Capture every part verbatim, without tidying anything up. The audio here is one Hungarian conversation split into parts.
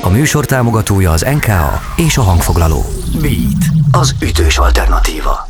A műsor támogatója az en ká á és a hangfoglaló. Beat, az ütős alternatíva.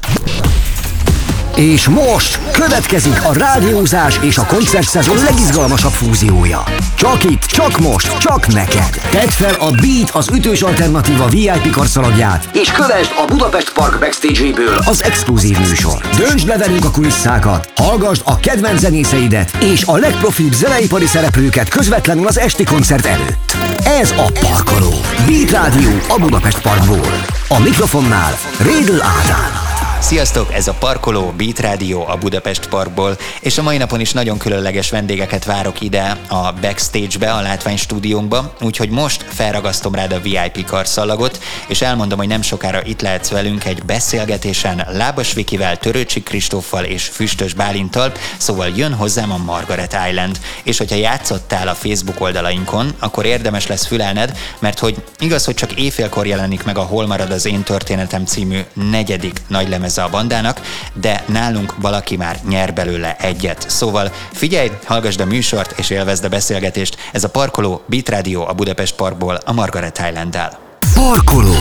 És most következik a rádiózás és a koncertszezon legizgalmasabb fúziója. Csak itt, csak most, csak neked. Tedd fel a Beat, az ütős alternatíva vé i pé karszalagját, és kövesd a Budapest Park backstage-ből az exkluzív műsor. Döntsd le velünk a kulisszákat, hallgasd a kedvenc zenészeidet, és a legprofibb zeneipari szereplőket közvetlenül az esti koncert előtt. Ez a Parkoló. Beat Rádió a Budapest Parkból. A mikrofonnál Rédl Ádám. Sziasztok, ez a Parkoló, Beat Rádió a Budapest Parkból, és a mai napon is nagyon különleges vendégeket várok ide a backstage-be, a látványstúdiónkba, úgyhogy most felragasztom rád a vé i pé karszallagot, és elmondom, hogy nem sokára itt lehetsz velünk egy beszélgetésen Lábas Vikivel, Törőcsik Kristóffal és Füstös Bálinttal, szóval jön hozzám a Margaret Island, és hogyha játszottál a Facebook oldalainkon, akkor érdemes lesz fülelned, mert hogy igaz, hogy csak éjfélkor jelenik meg a Hol marad az én történetem című negyedik nagy lemez a bandának, de nálunk valaki már nyer belőle egyet. Szóval figyelj, hallgasd a műsort és élvezd a beszélgetést. Ez a Parkoló, Beat Rádió a Budapest Parkból a Margaret Islanddal. Parkoló!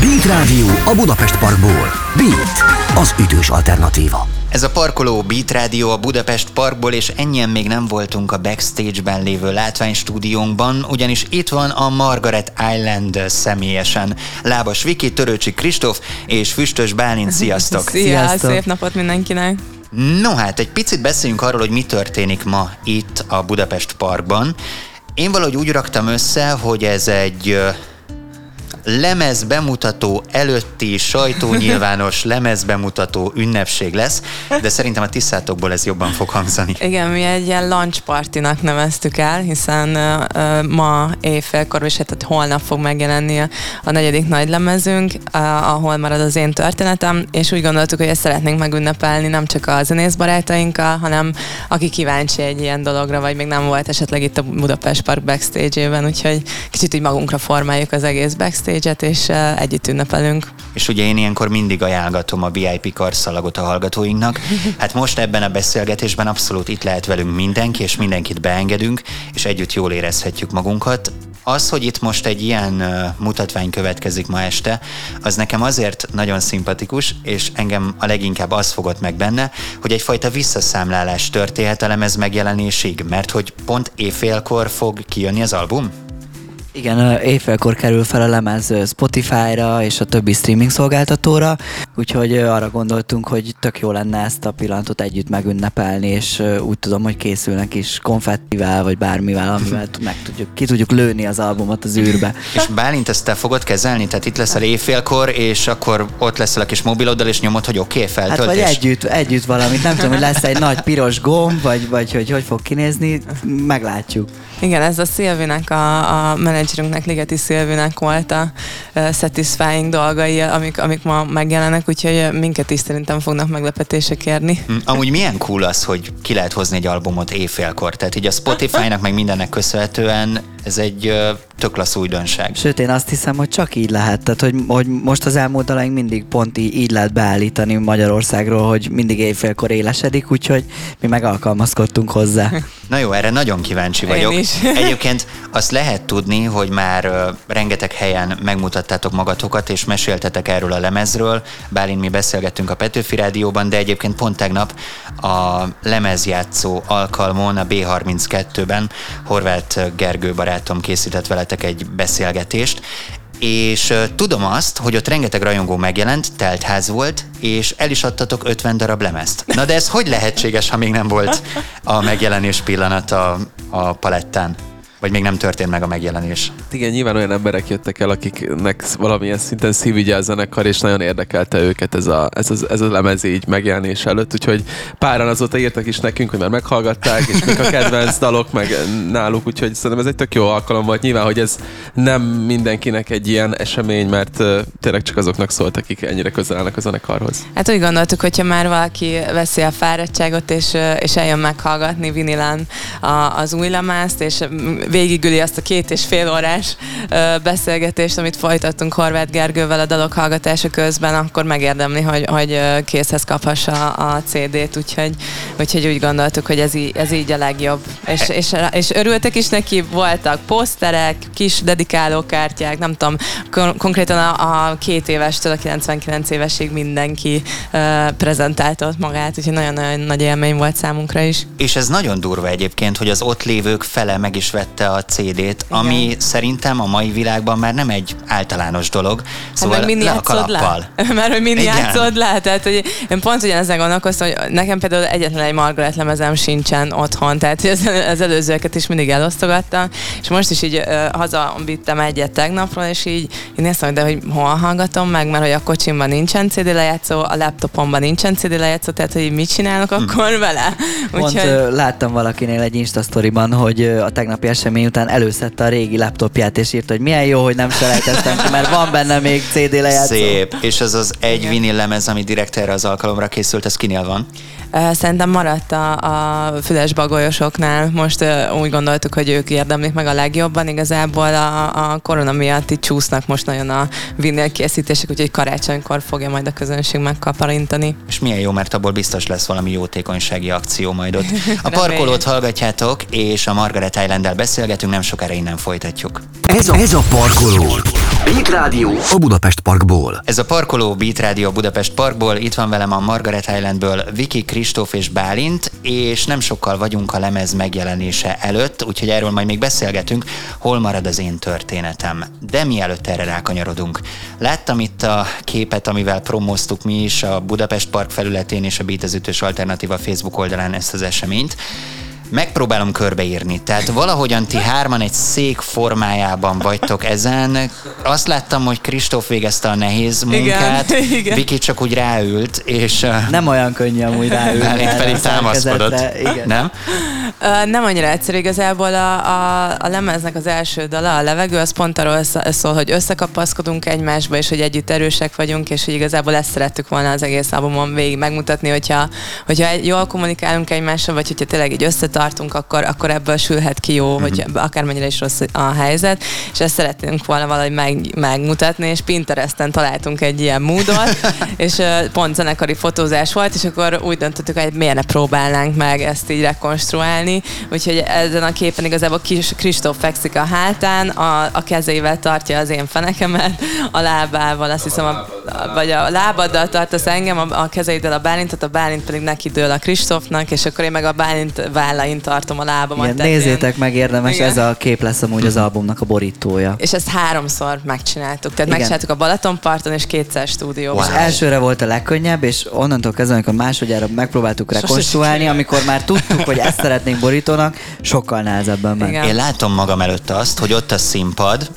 Beat Rádió a Budapest Parkból. Beat, az ütős alternatíva. Ez a Parkoló, Beat Rádió a Budapest Parkból, és ennyien még nem voltunk a backstage-ben lévő látványstúdiónkban, ugyanis itt van a Margaret Island személyesen. Lábas Viki, Törőcsik Kristóf és Füstös Bálint, sziasztok! Sziasztok! Szép napot mindenkinek! No hát, egy picit beszéljünk arról, hogy mi történik ma itt a Budapest Parkban. Én valahogy úgy raktam össze, hogy ez egy... lemez bemutató előtti sajtónyilvános lemez bemutató ünnepség lesz, de szerintem a tisztátokból ez jobban fog hangzani. Igen, mi egy ilyen launch partinak neveztük el, hiszen uh, ma éjfélkor, és hát holnap fog megjelenni a, a negyedik nagy lemezünk, uh, ahol marad az én történetem, és úgy gondoltuk, hogy ezt szeretnénk megünnepelni nem csak a zenész barátainkkal, hanem aki kíváncsi egy ilyen dologra, vagy még nem volt esetleg itt a Budapest Park backstage-ében, úgyhogy kicsit így magunkra formáljuk az egész backstage és uh, együtt ünnepelünk. És ugye én ilyenkor mindig ajánlgatom a vé i pé karszalagot a hallgatóinknak. Hát most ebben a beszélgetésben abszolút itt lehet velünk mindenki, és mindenkit beengedünk, és együtt jól érezhetjük magunkat. Az, hogy itt most egy ilyen uh, mutatvány következik ma este, az nekem azért nagyon szimpatikus, és engem a leginkább az fogott meg benne, hogy egyfajta visszaszámlálás történhet a lemez megjelenésig, mert hogy pont éjfélkor fog kijönni az album? Igen, éjfélkor kerül fel a lemez Spotify-ra és a többi streaming szolgáltatóra, úgyhogy arra gondoltunk, hogy tök jó lenne ezt a pillanatot együtt megünnepelni, és úgy tudom, hogy készülnek is konfettivel, vagy bármivel, amivel meg tudjuk, ki tudjuk lőni az albumot az űrbe. És Bálint, ezt te fogod kezelni? Tehát itt leszel éjfélkor, és akkor ott leszel a kis mobiloddal, és nyomod, hogy oké, okay, feltöltés? Hát vagy együtt, együtt valamit, nem tudom, hogy lesz egy nagy piros gomb, vagy, vagy hogy hogy fog kinézni, meglátjuk. Igen, ez a Szilvinek, a, a menedzserünknek, Ligeti Szilvinek volt a uh, satisfying dolgai, amik, amik ma megjelenek, úgyhogy minket is szerintem fognak meglepetések érni. Mm, amúgy milyen cool az, hogy ki lehet hozni egy albumot éjfélkor, tehát így a Spotify-nak meg mindennek köszönhetően ez egy uh, tök klassz újdonság. Sőt, én azt hiszem, hogy csak így lehet, tehát hogy, hogy most az elmúlt dalaink mindig pont így, így lehet beállítani Magyarországról, hogy mindig éjfélkor élesedik, úgyhogy mi meg alkalmazkodtunk hozzá. Na jó, erre nagyon kíváncsi vagyok. Egyébként azt lehet tudni, hogy már uh, rengeteg helyen megmutattátok magatokat, és meséltetek erről a lemezről. Bálint, mi beszélgettünk a Petőfi Rádióban, de egyébként pont tegnap a lemezjátszó alkalmon, a bé harminckettőben Horváth Gergő barátom készített veletek egy beszélgetést, és uh, tudom azt, hogy ott rengeteg rajongó megjelent, teltház volt, és el is adtatok ötven darab lemezt. Na de ez hogy lehetséges, ha még nem volt a megjelenés pillanata a palettán? Vagy még nem történt meg a megjelenés? Igen, nyilván olyan emberek jöttek el, akiknek valamilyen szinten szívügye a zenekar, és nagyon érdekelte őket ez a, ez a, ez a lemez így megjelenés előtt, úgyhogy páran azóta írtak is nekünk, hogy már meghallgatták, és mik a kedvenc dalok meg náluk, úgyhogy szerintem ez egy tök jó alkalom volt. Nyilván, hogy ez nem mindenkinek egy ilyen esemény, mert uh, tényleg csak azoknak szólt, akik ennyire közel állnak a zenekarhoz. Hát úgy gondoltuk, hogyha már valaki veszi a fáradtságot, és, és eljön meghallgatni vinilán az új lemezt, és végigüli azt a két és fél órás beszélgetést, amit folytattunk Horváth Gergővel a dalok hallgatása közben, akkor megérdemli, hogy, hogy készhez kaphassa a cé dét, úgyhogy, úgyhogy úgy gondoltuk, hogy ez így, ez így a legjobb. És, és, és örültek is neki, voltak poszterek, kis dedikálókártyák, nem tudom, kon- konkrétan a, a két évestől a kilencvenkilenc évesig mindenki uh, prezentálta magát, úgyhogy nagyon-nagyon nagy élmény volt számunkra is. És ez nagyon durva egyébként, hogy az ott lévők fele meg is vette a cé dét, igen, ami szerintem a mai világban már nem egy általános dolog, szóval hát le a kalappal. Le? Mert hogy mind játszod le, tehát hogy én pont ugyanezen gondolkoztam, hogy nekem például egyetlen egy Margaret lemezem sincsen otthon, tehát hogy az, az előzőeket is mindig elosztogattam, és most is így uh, hazavittem egyet tegnapról, és így én azt mondom, de hogy hol hallgatom meg, mert hogy a kocsimban nincsen cé dé lejátszó, a laptopomban nincsen cé dé lejátszó, tehát hogy mit csinálok akkor hmm. vele. Úgyhogy... Pont láttam valakinél egy Insta sztoriban, hogy a tegnapi esemény után előszedte a régi laptopját, és írt, hogy milyen jó, hogy nem selejtettem ki, mert van benne még cé dé lejátszó. Szép, és az az egy vinil lemez, ami direkt erre az alkalomra készült, ez kinél van? Szerintem maradt a, a füles bagolyosoknál. Most uh, úgy gondoltuk, hogy ők érdemlik meg a legjobban. Igazából a, a korona miatt itt csúsznak most nagyon a vinil készítések, úgyhogy karácsonykor fogja majd a közönség megkaparintani. És milyen jó, mert abból biztos lesz valami jótékonysági akció majd ott. A Parkolót hallgatjátok, és a Margaret Islanddel beszélgetünk, nem sokára innen folytatjuk. Ez a, ez a Parkoló. Beat Rádió a Budapest Parkból. Ez a Parkoló Beat Rádió a Budapest Parkból. Itt van velem a Margaret Islandből Viki, Kristóf és Bálint, és nem sokkal vagyunk a lemez megjelenése előtt, úgyhogy erről majd még beszélgetünk, hol marad az én történetem. De mielőtt erre rákanyarodunk. Láttam itt a képet, amivel promóztuk mi is a Budapest Park felületén és a Beat az ütős alternatíva Facebook oldalán ezt az eseményt. Megpróbálom körbeírni, tehát valahogyan ti hárman egy szék formájában vagytok ezen. Azt láttam, hogy Kristóf végezte a nehéz munkát, Viki csak úgy ráült, és... Nem olyan könnyű amúgy ráülni. Bálint pedig támaszkodott, nem? Nem annyira egyszerű, igazából a, a, a lemeznek az első dala, a levegő, az pont arról szól, hogy összekapaszkodunk egymásba, és hogy együtt erősek vagyunk, és hogy igazából ezt szerettük volna az egész albumon végig megmutatni, hogyha, hogyha jól kommunikálunk egymással, vagy hogyha tényleg így összetartunk, akkor, akkor ebből sülhet ki jó, mm-hmm. hogy akármennyire is rossz a helyzet, és ezt szeretnénk volna valahogy meg, megmutatni, és Pinteresten találtunk egy ilyen módot, és uh, pont zenekari fotózás volt, és akkor úgy döntöttük, hogy miért ne próbálnánk meg ezt így rekonstruálni, úgyhogy ezen a képen igazából kis Kristóf fekszik a hátán, a, a kezével tartja az én fenekemet, a lábával, azt hiszem, a, a, vagy a lábaddal tartasz engem, a, a kezeiddel a Bálintot, a Bálint pedig neki dől a Kristófnak, és akkor én meg a Bálint vállal én tartom a lábamat. Igen, nézzétek meg, érdemes, igen. Ez a kép lesz amúgy az albumnak a borítója. És ezt háromszor megcsináltuk. Tehát igen. Megcsináltuk a Balatonparton és kétszer stúdióban. Wow. És elsőre volt a legkönnyebb, és onnantól kezdve, amikor másodjára megpróbáltuk rekonstruálni, amikor már tudtuk, hogy ezt szeretnénk borítónak, sokkal nehezebben meg. Igen. Én látom magam előtt azt, hogy ott a színpad,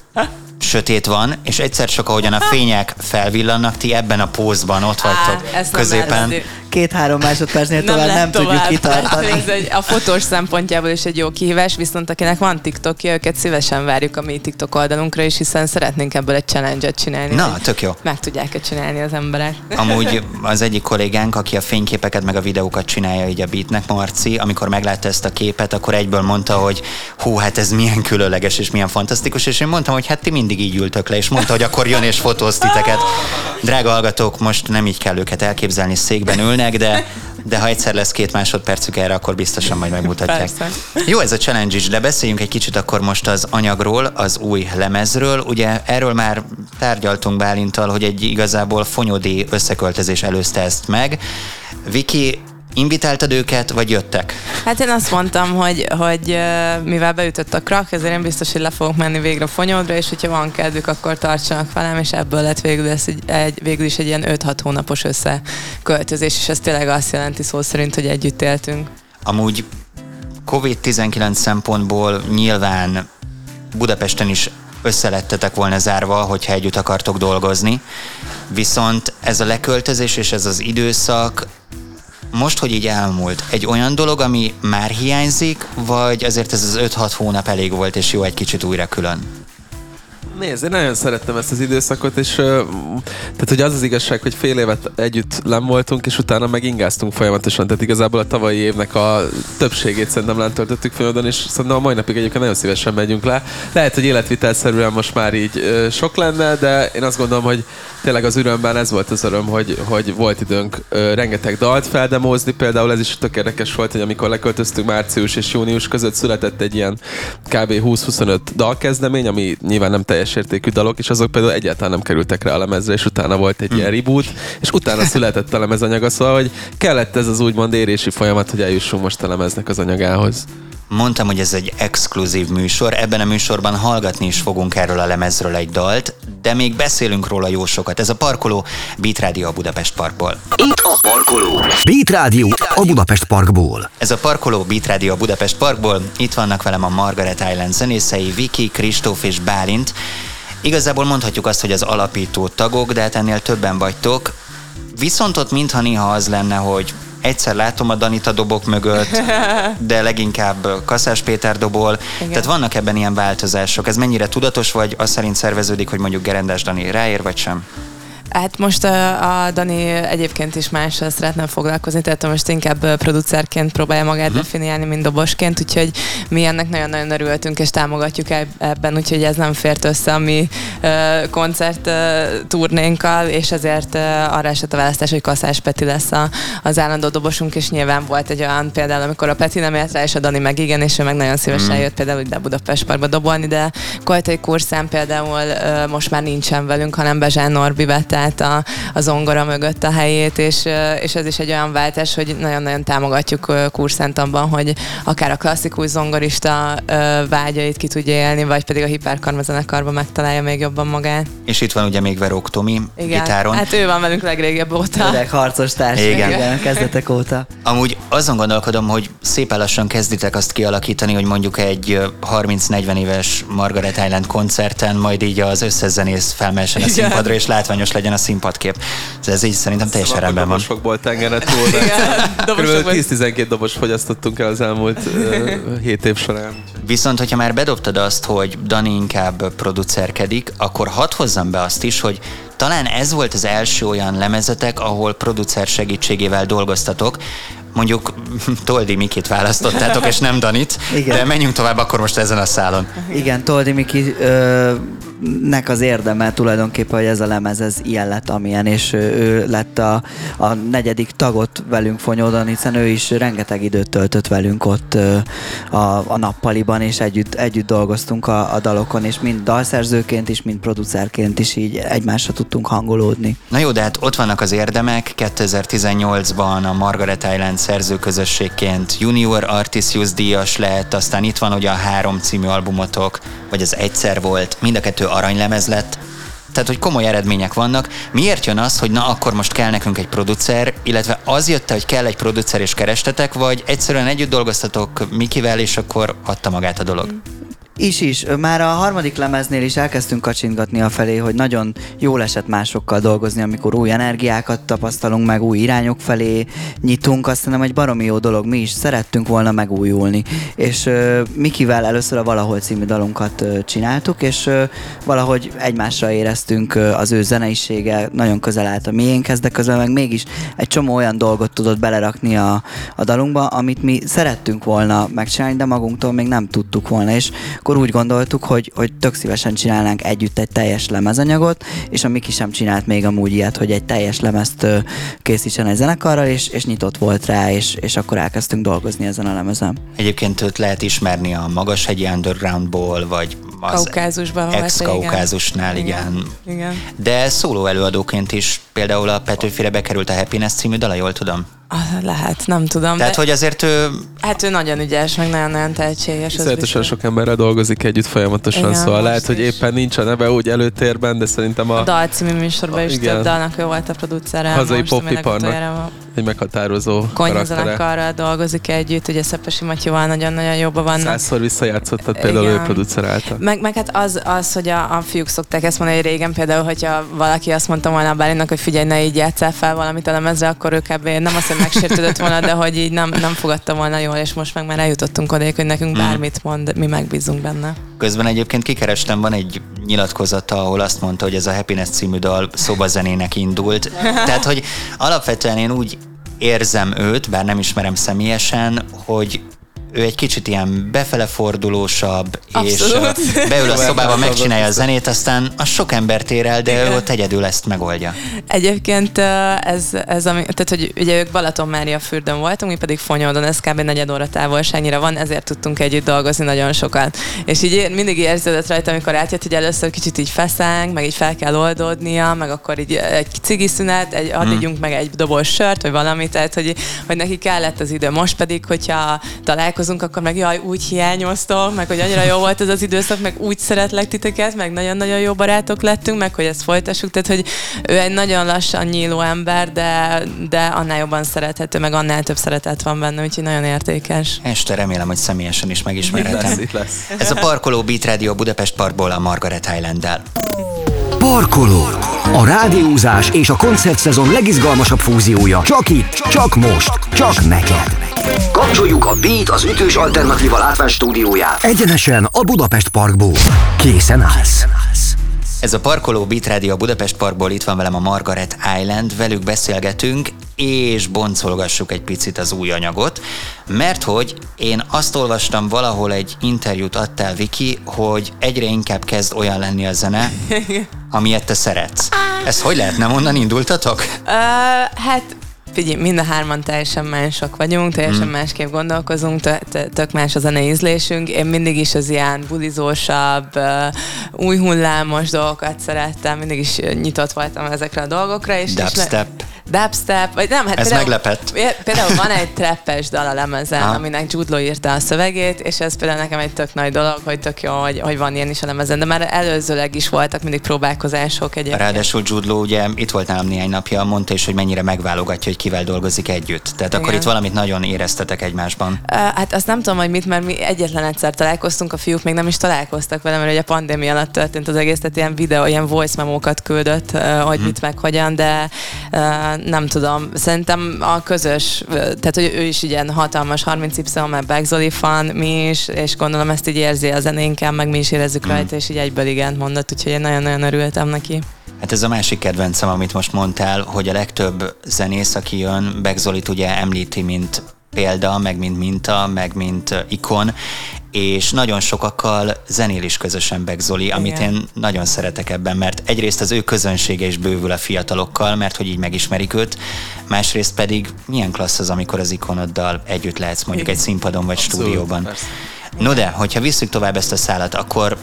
sötét van, és egyszer csak, ahogyan a fények felvillannak, ti ebben a pózban ott vagytok Á, középen. Két-három másodpercnél tovább nem, nem tovább. tudjuk kitartani. A fotós szempontjából is egy jó kihívás, viszont akinek van TikTokja, őket szívesen várjuk a mi TikTok oldalunkra is, hiszen szeretnénk ebből egy challenge-et csinálni. Na, tök jó. Meg tudják-e csinálni az emberek. Amúgy az egyik kollégánk, aki a fényképeket meg a videókat csinálja így a Beatnek, Marci, amikor meglátta ezt a képet, akkor egyből mondta, hogy hú, hát ez milyen különleges és milyen fantasztikus, és én mondtam, hogy hát ti mindig így ültök le, és mondta, hogy akkor jön és fotóz titeket. Drága hallgatók, most nem így kell őket elképzelni, székben ülni. De, de ha egyszer lesz két másodpercük erre, akkor biztosan majd megmutatják. Persze. Jó, ez a challenge is, de beszéljünk egy kicsit akkor most az anyagról, az új lemezről. Ugye erről már tárgyaltunk Bálinttal, hogy egy igazából fonyódi összeköltözés előzte ezt meg. Viki, invitáltad őket, vagy jöttek? Hát én azt mondtam, hogy, hogy mivel beütött a krak, ezért én biztos, hogy le fogok menni végre Fonyódra, és hogyha van kedvük, akkor tartsanak velem, és ebből lett végül, ez egy, egy, végül is egy ilyen öt-hat hónapos összeköltözés, és ez tényleg azt jelenti szó szerint, hogy együtt éltünk. Amúgy kovid tizenkilenc szempontból nyilván Budapesten is összelettetek volna zárva, hogyha együtt akartok dolgozni, viszont ez a leköltözés és ez az időszak most, hogy így elmúlt, egy olyan dolog, ami már hiányzik, vagy azért ez az öt-hat hónap elég volt, és jó egy kicsit újra külön? Nézd, én nagyon szerettem ezt az időszakot, és tehát, hogy az az igazság, hogy fél évet együtt lenn voltunk, és utána meg ingáztunk folyamatosan, tehát igazából a tavalyi évnek a többségét szerintem lent töltöttük Fonyódon, és szerintem a mai napig egyébként nagyon szívesen megyünk le. Lehet, hogy életvitelszerűen most már így sok lenne, de én azt gondolom, hogy tényleg az ürömben ez volt az öröm, hogy, hogy volt időnk rengeteg dalt feldemózni, például ez is tök érdekes volt, hogy amikor leköltöztünk március és június között született egy ilyen kb. húsz-huszonöt dalkezdemény, ami nyilván nem teljes értékű dalok, és azok például egyáltalán nem kerültek rá a lemezre, és utána volt egy ilyen reboot, és utána született a lemezanyaga, szóval hogy kellett ez az úgymond érési folyamat, hogy eljussunk most a lemeznek az anyagához. Mondtam, hogy ez egy exkluzív műsor, ebben a műsorban hallgatni is fogunk erről a lemezről egy dalt, de még beszélünk róla jó sokat. Ez a Parkoló, Beat Rádió a Budapest Parkból. Itt a Parkoló, Beat Rádió a Budapest Parkból. Ez a Parkoló, Beat Rádió a Budapest Parkból. Itt vannak velem a Margaret Island zenészei, Viki, Kristóf és Bálint. Igazából mondhatjuk azt, hogy az alapító tagok, de hát ennél többen vagytok. Viszont ott mintha néha az lenne, hogy egyszer látom a Danit a dobok mögött, de leginkább Kaszás Péter dobol. Igen. Tehát vannak ebben ilyen változások. Ez mennyire tudatos, vagy az szerint szerveződik, hogy mondjuk Gerendás Dani ráér, vagy sem? Hát most a, a Dani egyébként is mással szeretne foglalkozni, tehát most inkább producerként próbálja magát uh-huh. definiálni, mint dobosként, úgyhogy mi ennek nagyon-nagyon örültünk, és támogatjuk ebben, úgyhogy ez nem fért össze a mi uh, koncert uh, turnénkkal, és ezért uh, arra esett a választás, hogy Kaszás Peti lesz a, az állandó dobosunk, és nyilván volt egy olyan például, amikor a Peti nem élt rá, és a Dani meg igen, és ő meg nagyon szívesen uh-huh. jött például ide Budapest Parkba dobolni, de Koltai Kurszán például uh, most már nincsen velünk, hanem Bezsán Norbi vette a, a zongora mögött a helyét, és, és ez is egy olyan váltás, hogy nagyon-nagyon támogatjuk Kurszánt abban, hogy akár a klasszikus zongorista vágyait ki tudja élni, vagy pedig a hiperkarma zenekarban megtalálja még jobban magát. És itt van ugye még Verók Tomi gitáron. Hát ő van velünk legrégebb óta. Öreg harcos társ. Igen. Igen, kezdetek óta. Amúgy azon gondolkodom, hogy szépen lassan kezditek azt kialakítani, hogy mondjuk egy harminc-negyven éves Margaret Island koncerten majd így az összes zenész felmehessen a színpadra, és látványos legyen a színpadkép. Ez így szerintem teljesen szóval rendben van. Dobosokból tengeret túl. Körülbelül tíz-tizenkét dobos fogyasztottunk el az elmúlt hét év során. Viszont, hogyha már bedobtad azt, hogy Dani inkább producerkedik, akkor hadd hozzam be azt is, hogy talán ez volt az első olyan lemezetek, ahol producer segítségével dolgoztatok. Mondjuk Toldi Mikit választottátok, és nem Danit. Igen. De menjünk tovább akkor most ezen a szálon. Igen, Toldi Miki ö, nek az érdeme tulajdonképpen, hogy ez a lemez, ez ilyen lett, amilyen, és ő lett a, a negyedik tagot velünk Fonyódon, hiszen ő is rengeteg időt töltött velünk ott ö, a, a nappaliban, és együtt, együtt dolgoztunk a, a dalokon, és mind dalszerzőként is, mind producerként is így egymásra tudtunk hangolódni. Na jó, de hát ott vannak az érdemek. kétezer-tizennyolcban a Margaret Island szerzőközösségként Junior Artisius díjas lett, aztán itt van ugye a három című albumotok, vagy az egyszer volt, mind a kettő aranylemez lett, tehát hogy komoly eredmények vannak. Miért jön az, hogy na akkor most kell nekünk egy producer, illetve az jött, hogy kell egy producer és kerestetek, vagy egyszerűen együtt dolgoztatok Mikivel, és akkor adta magát a dolog? Is is. Már a harmadik lemeznél is elkezdtünk kacsintgatni afelé, hogy nagyon jól esett másokkal dolgozni, amikor új energiákat tapasztalunk, meg új irányok felé nyitunk. Azt hiszem, egy baromi jó dolog. Mi is szerettünk volna megújulni. És uh, Mikivel először a Valahol című dalunkat uh, csináltuk, és uh, valahogy egymásra éreztünk, uh, az ő zeneisége nagyon közel állt a miénkhez, de közben meg mégis egy csomó olyan dolgot tudott belerakni a, a dalunkba, amit mi szerettünk volna megcsinálni, de magunktól még nem tudtuk volna. És akkor úgy gondoltuk, hogy, hogy tök szívesen csinálnánk együtt egy teljes lemezanyagot, és a Miki sem csinált még amúgy ilyet, hogy egy teljes lemezt készítsen egy zenekarral, és, és nyitott volt rá, és, és akkor elkezdtünk dolgozni ezen a lemezen. Egyébként őt lehet ismerni a Magashegyi Undergroundból, vagy az ex-Kaukázusnál, igen. Igen. igen. De szóló előadóként is például a Petőfire bekerült a Happiness című dala, jól tudom? Lehet, nem tudom. Tehát, de... hogy azért ő... Hát ő nagyon ügyes, meg nagyon-nagyon tehetséges. Szeretesen sok emberrel dolgozik együtt folyamatosan, igen, szóval lehet, is. Hogy éppen nincs a neve úgy előtérben, de szerintem a... A dal című műsorban a, is igen. több dalnak ő volt a producere. Hazai popiparnak egy meghatározó karaktere. Konyha dolgozik együtt, ugye Szepesi Matyival nagyon-nagyon jobban vannak. Százszor visszajátszottad például igen. ő producerálta. Meg, meg hát az, az hogy a, a fiúk szokták ezt mondani, hogy régen például, hogyha valaki azt mondta volna a Bálinnak, hogy figyelj, ne így játsszál fel valamit a lemezre, akkor ő kb. Nem azt, hogy megsértődött volna, de hogy így nem, nem fogadta volna jól, és most meg már eljutottunk odék, hogy nekünk bármit mond, mi megbízunk benne. Közben egyébként kikerestem, van egy nyilatkozata, ahol azt mondta, hogy ez a Happiness című dal szobazenének indult. Tehát, hogy alapvetően én úgy érzem őt, bár nem ismerem személyesen, hogy ő egy kicsit ilyen befelefordulósabb, abszolút, és beül a szobába, megcsinálja a zenét, aztán az sok embert ér el, de igen, ő ott egyedül ezt megoldja. Egyébként ez, ez ami, tehát, hogy ugye ők Balatonmáriafürdön voltunk, mi pedig Fonyódon, ez kb. Negyed óra távolságnyira van, ezért tudtunk együtt dolgozni nagyon sokat. És így mindig érződött rajta, amikor átjött, hogy először kicsit így feszánk, meg így fel kell oldódnia, meg akkor így egy cigiszünet, egy, hadd ígyunk hmm. meg egy doboz sört, vagy valami, tehát, hogy, hogy neki kellett az idő. Most pedig, hogyha találkozunk, akkor meg jaj, úgy hiányoztam, meg hogy annyira jó volt ez az időszak, meg úgy szeretlek titeket, meg nagyon-nagyon jó barátok lettünk, meg hogy ezt folytassuk, tehát hogy ő egy nagyon lassan nyíló ember, de, de annál jobban szerethető, meg annál több szeretet van benne, úgyhogy nagyon értékes. Este remélem, hogy személyesen is megismerhetem. Itt lesz, itt lesz. Ez a Parkoló Beat Radio Budapest Parkból a Margaret Islanddel. Parkoló. A rádiózás és a koncertszezon legizgalmasabb fúziója. Csak itt, csak most, csak neked. Kapcsoljuk a Beat, az ütős alternatíva látványstúdióját. Egyenesen a Budapest Parkból. Készen állsz. Ez a Parkoló Beat Rádió a Budapest Parkból, itt van velem a Margaret Island, velük beszélgetünk, és boncolgassuk egy picit az új anyagot, mert hogy én azt olvastam, valahol egy interjút adtál, Viki, hogy egyre inkább kezd olyan lenni a zene, amilyet te szeretsz. Ezt hogy lehetne mondani, indultatok? Uh, hát... Figyelj, mind a hárman teljesen mások vagyunk, teljesen mm. másképp gondolkozunk, tök más a zenei ízlésünk. Én mindig is az ilyen bulizósabb, új hullámos dolgokat szerettem, mindig is nyitott voltam ezekre a dolgokra. És dubstep. És le- dubstep, vagy nem, hát ez például, meglepett. Például van egy trappes dal a lemezen, ah. aminek Dzsúdló írta a szövegét, és ez például nekem egy tök nagy dolog, hogy tök jó, hogy, hogy van ilyen is a lemezen, de már előzőleg is voltak mindig próbálkozások egyébként. Ráadásul Dzsúdló, ugye itt volt nálam néhány napja, mondta is, hogy mennyire megválogatja, hogy kivel dolgozik együtt. Tehát igen, akkor itt valamit nagyon éreztetek egymásban. Uh, hát azt nem tudom, hogy mit, mert mi egyetlen egyszer találkoztunk, a fiúk még nem is találkoztak velem, mert ugye a pandémia alatt történt az egész, tehát ilyen videó, ilyen voice memókat küldött, uh, hogy hmm. mit meg hogyan, de uh, nem tudom. Szerintem a közös, uh, tehát hogy ő is ilyen hatalmas harminc Y, mert Backzoli fan, mi is, és gondolom ezt így érzi a zenénkkel, meg mi is érezzük hmm. rajta, és így egyből igent mondott, úgyhogy én nagyon-nagyon örültem neki. Hát ez a másik kedvencem, amit most mondtál, hogy a legtöbb zenész, aki jön, Backzolit ugye említi, mint példa, meg mint minta, meg mint ikon, és nagyon sokakkal zenél is közösen Backzoli, amit igen, én nagyon szeretek ebben, mert egyrészt az ő közönsége is bővül a fiatalokkal, mert hogy így megismerik őt, másrészt pedig milyen klassz az, amikor az ikonoddal együtt lehetsz, mondjuk igen, egy színpadon vagy abszolút, stúdióban. Persze. No de, hogyha visszük tovább ezt a szálat, akkor